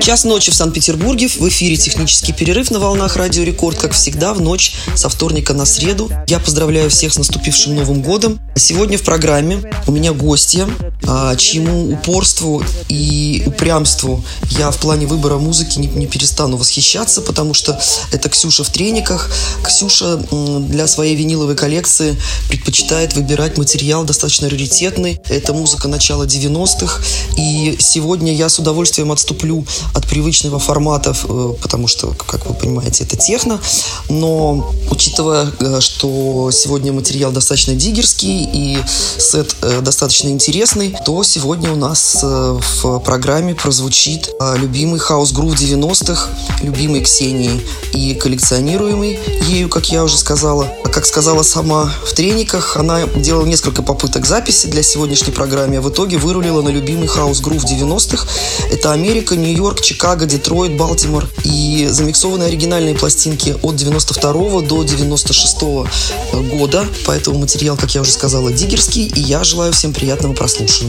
Час ночи в Санкт-Петербурге. В эфире «Технический перерыв» на волнах Радио Рекорд, как всегда, в ночь со вторника на среду. Я поздравляю всех с наступившим Новым годом. Сегодня в программе у меня гостья, чьему упорству и упрямству я в плане выбора музыки не перестану восхищаться, потому что это Ксюша в трениках. Ксюша для своей виниловой коллекции предпочитает выбирать материал достаточно раритетный. Это музыка начала 90-х. И сегодня я с удовольствием отступлю от привычного формата, потому что, как вы понимаете, это техно. Но учитывая, что сегодня материал достаточно диггерский и сет достаточно интересный, то сегодня у нас в программе прозвучит любимый хаус-грув 90-х, любимый Ксенией и коллекционируемый ею, как я уже сказала. Как сказала сама в трениках, она делала несколько попыток записи для сегодняшней программы, а в итоге вырулила на любимый хаус-грув 90-х. Это Америка, Нью-Йорк, Чикаго, Детройт, Балтимор. И замиксованы оригинальные пластинки от 92-го до 96-го года. Поэтому материал, как я уже сказала, диггерский. И я желаю всем приятного прослушивания.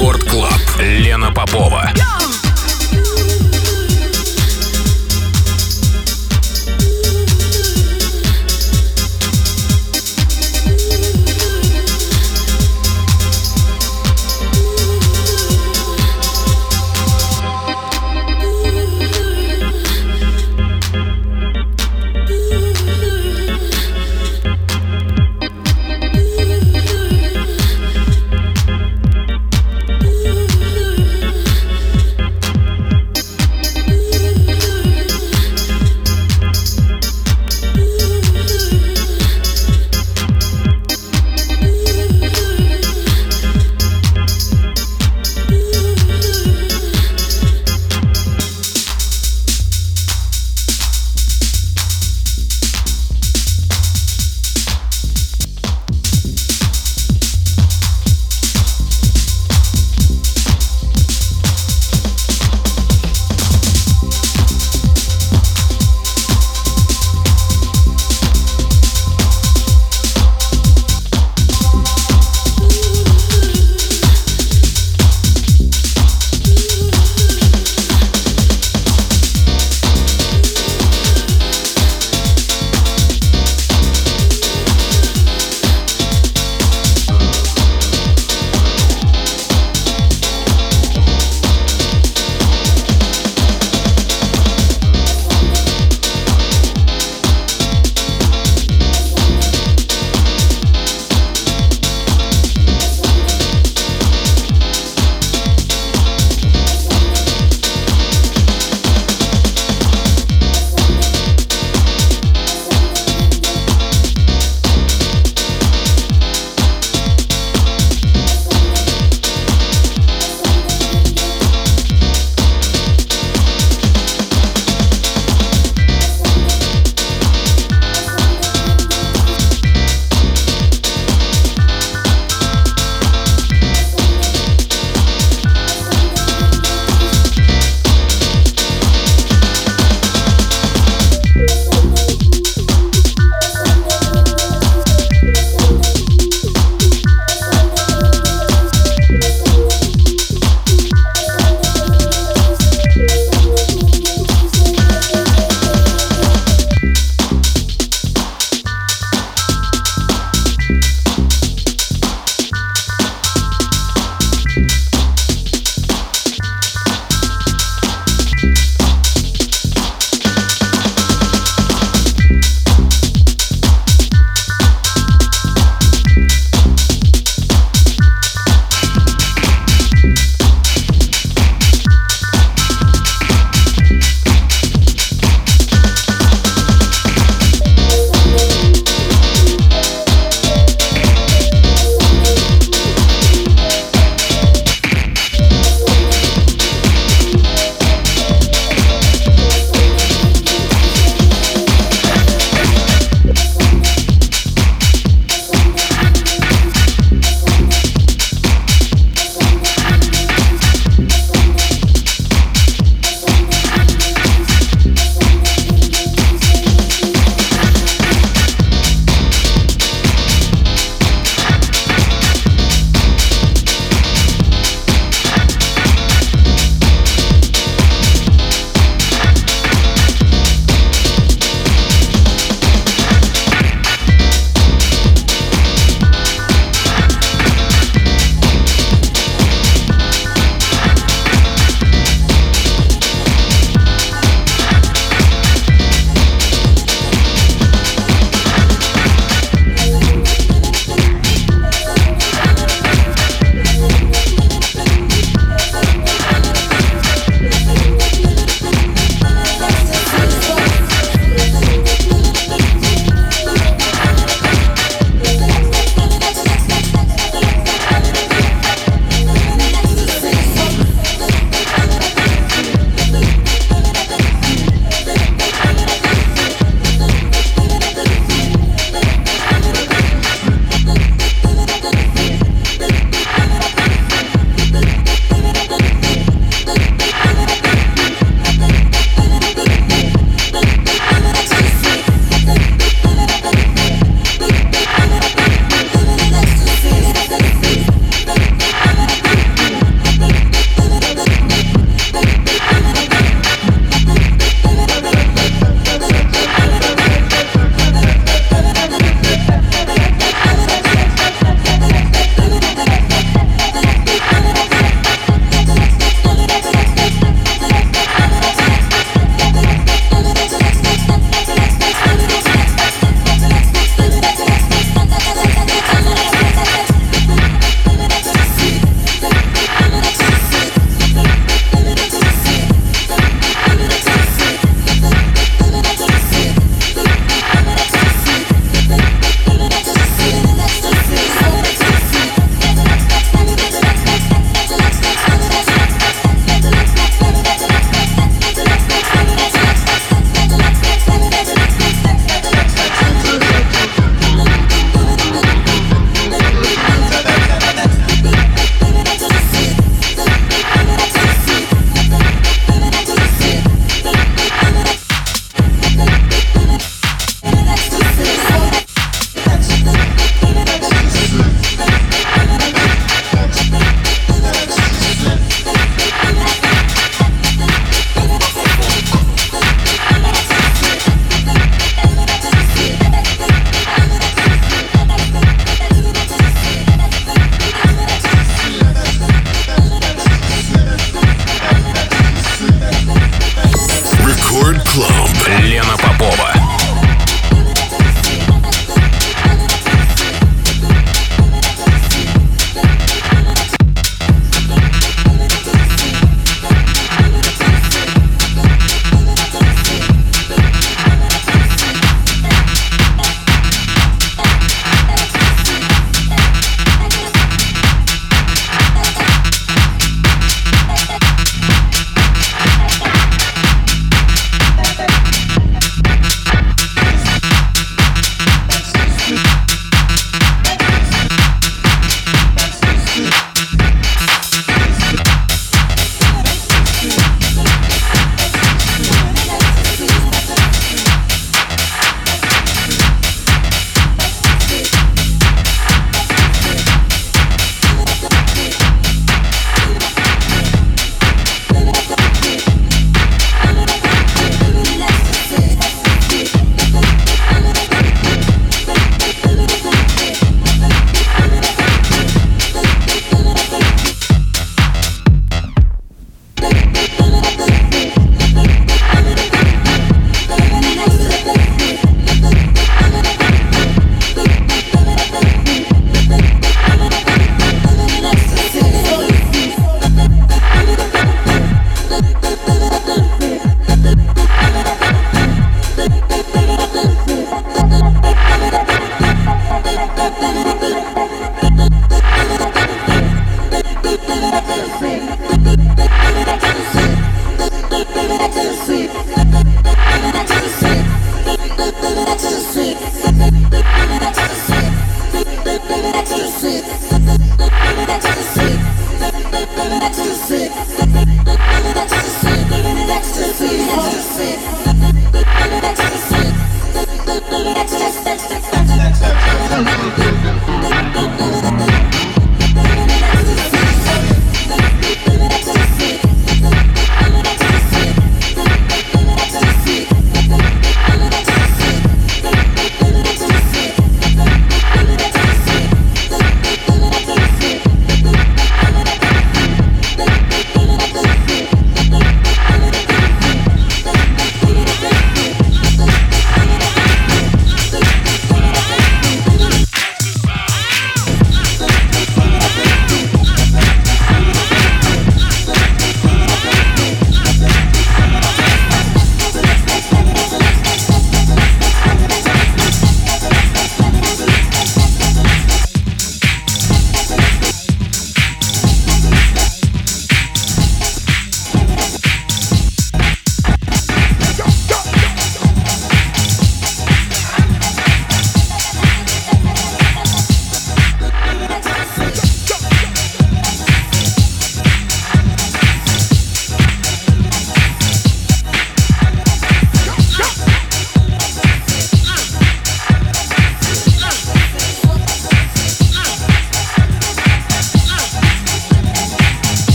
Record Club. Лена Попова.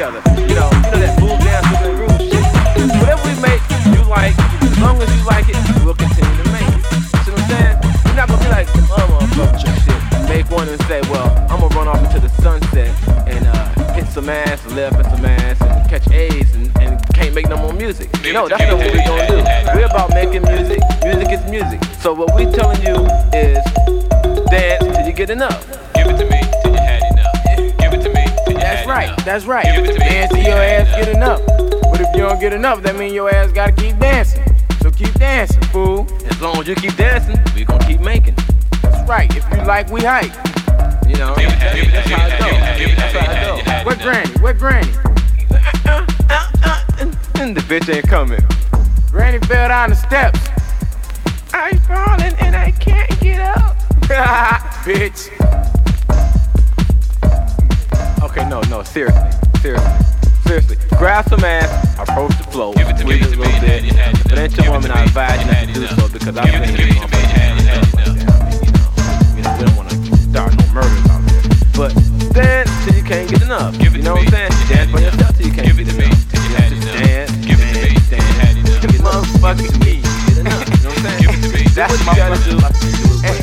together. You know that move down to the groove shit. Whatever we make, you like. As long as you like it, we'll continue to make it. See what I'm saying? We're not gonna be like some other motherfucker shit. Make one and say, well, I'm gonna run off into the sunset and hit some ass, lift and some ass, and catch A's and can't make no more music. No, that's not what we're gonna do. We're about making music. Music is music. So what we're telling you is dance till you get enough. Give it to me. That's right, dance till your ass getting up. But if you don't get enough, that means your ass gotta keep dancing. So keep dancing, fool. As long as you keep dancing, we gonna keep making. That's right, if you like, we hype. You know, that's how it goes. That's how it goes. Where Granny? And the bitch ain't coming. Granny fell down the steps. I'm falling and I can't get up. Bitch. Okay, no, seriously. Grab some ass, approach the flow. Give it to me, a little bit. But that's your woman, I advise you not to do so because I've been here. You know, we don't want to start no murders out there. But dance till you can't get enough. You know what I'm saying? Dance for yourself till you can't get enough. Just dance. Get the motherfucking key. Get enough. You know what I'm saying? That's what you gotta do. Hey.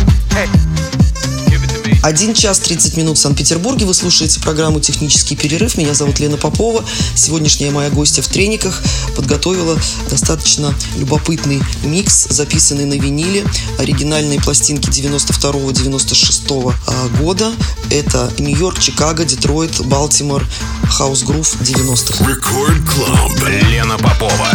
1 час 30 минут в Санкт-Петербурге. Вы слушаете программу «Технический перерыв». Меня зовут Лена Попова. Сегодняшняя моя гостья в трениках подготовила достаточно любопытный микс, записанный на виниле. Оригинальные пластинки 92-96 года. Это Нью-Йорк, Чикаго, Детройт, Балтимор, хаус-грув 90-х. Record Club. Лена Попова.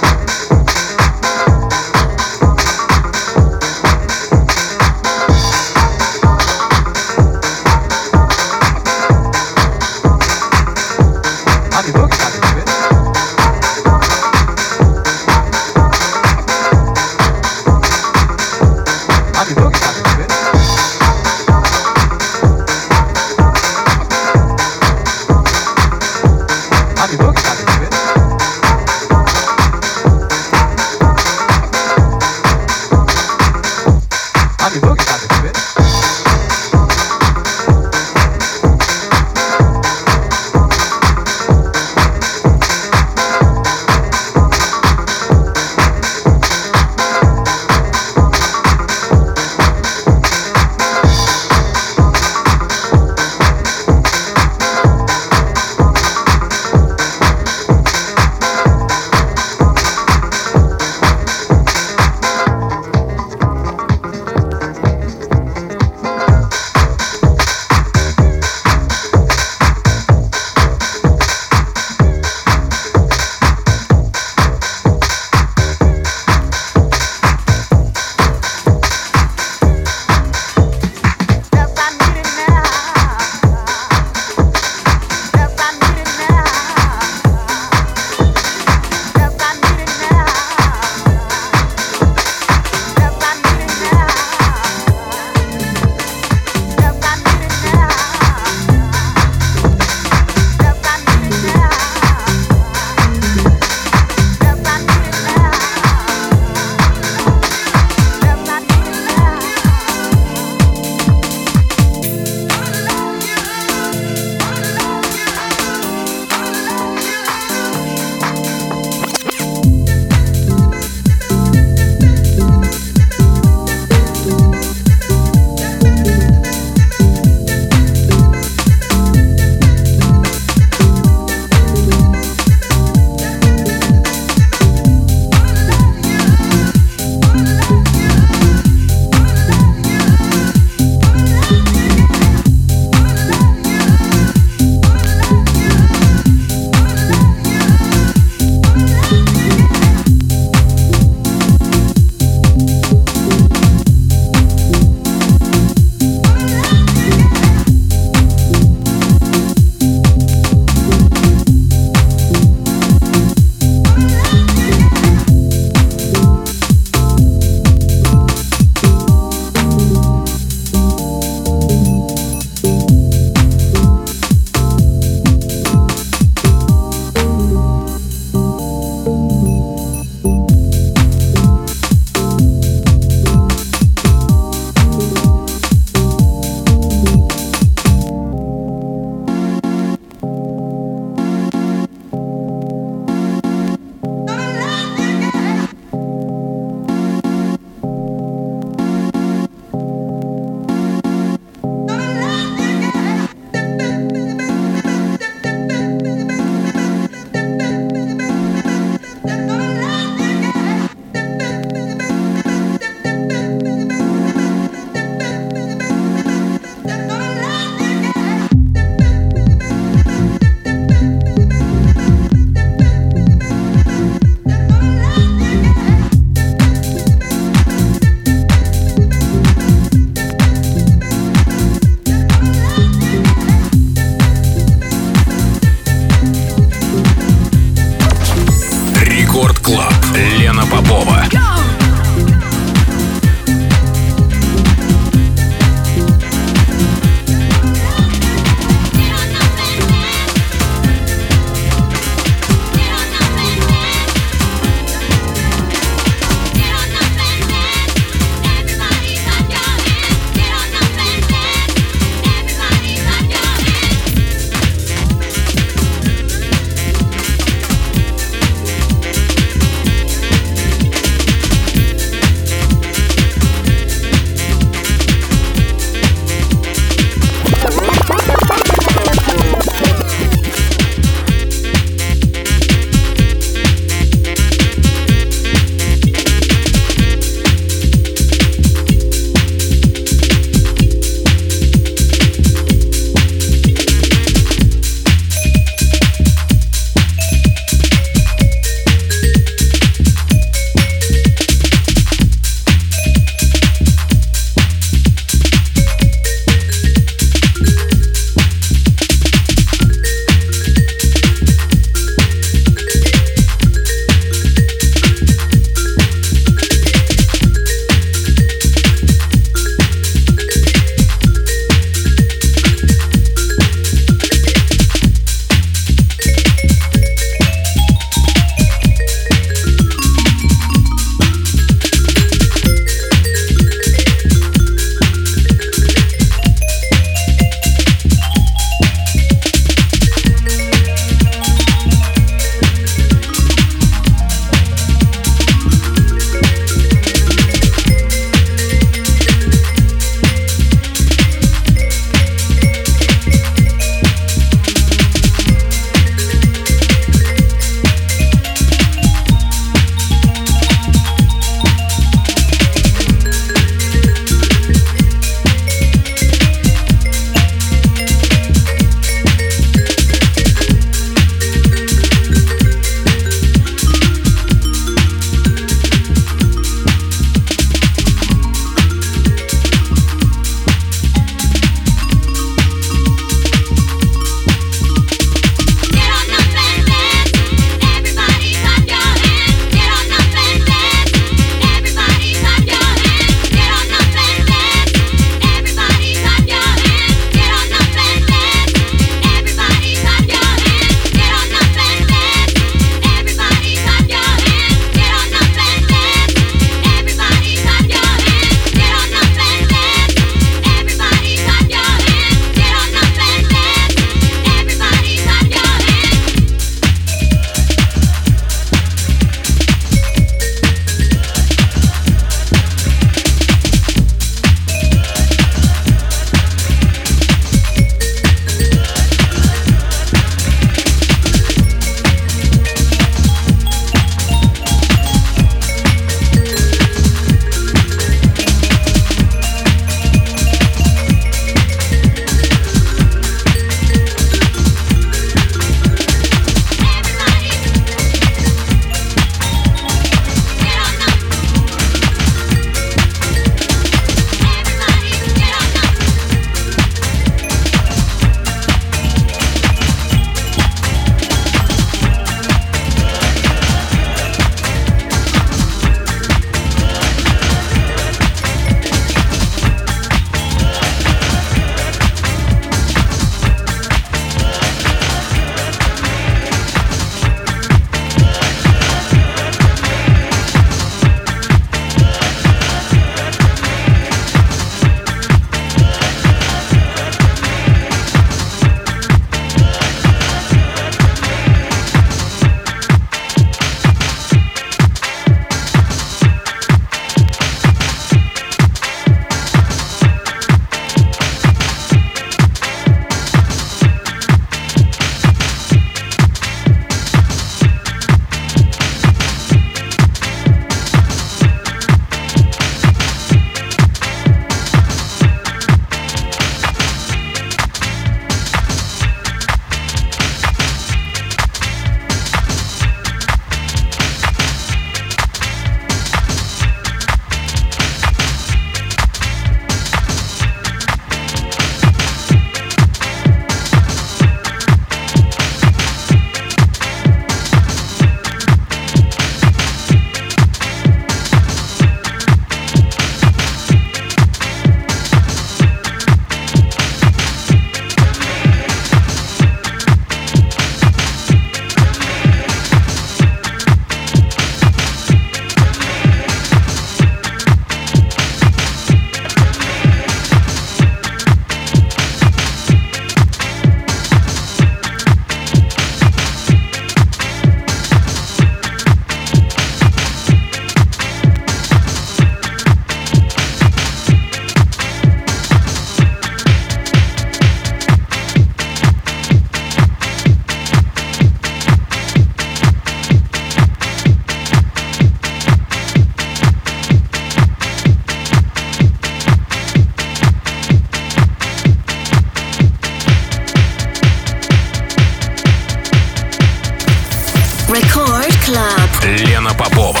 Попова.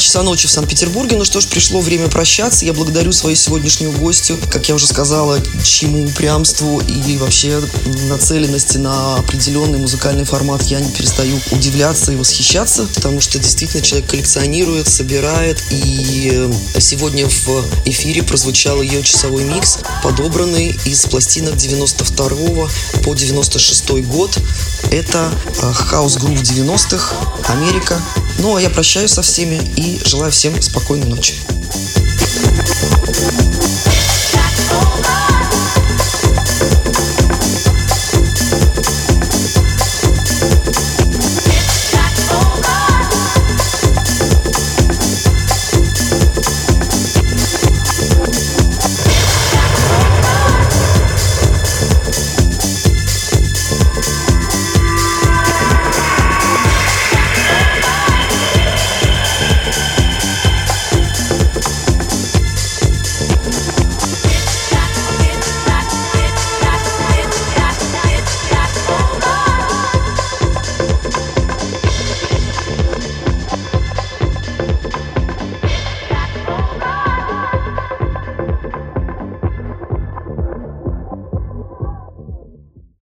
Часа ночи в Санкт-Петербурге. Ну что ж, пришло время прощаться. Я благодарю свою сегодняшнюю гостью, как я уже сказала, чему упрямству и вообще нацеленности на определенный музыкальный формат я не перестаю удивляться и восхищаться, потому что действительно человек коллекционирует, собирает. И сегодня в эфире прозвучал ее часовой микс, подобранный из пластинок 92 по 96 год. Это хаус-грув 90-х, Америка. Ну, а я прощаюсь со всеми и желаю всем спокойной ночи.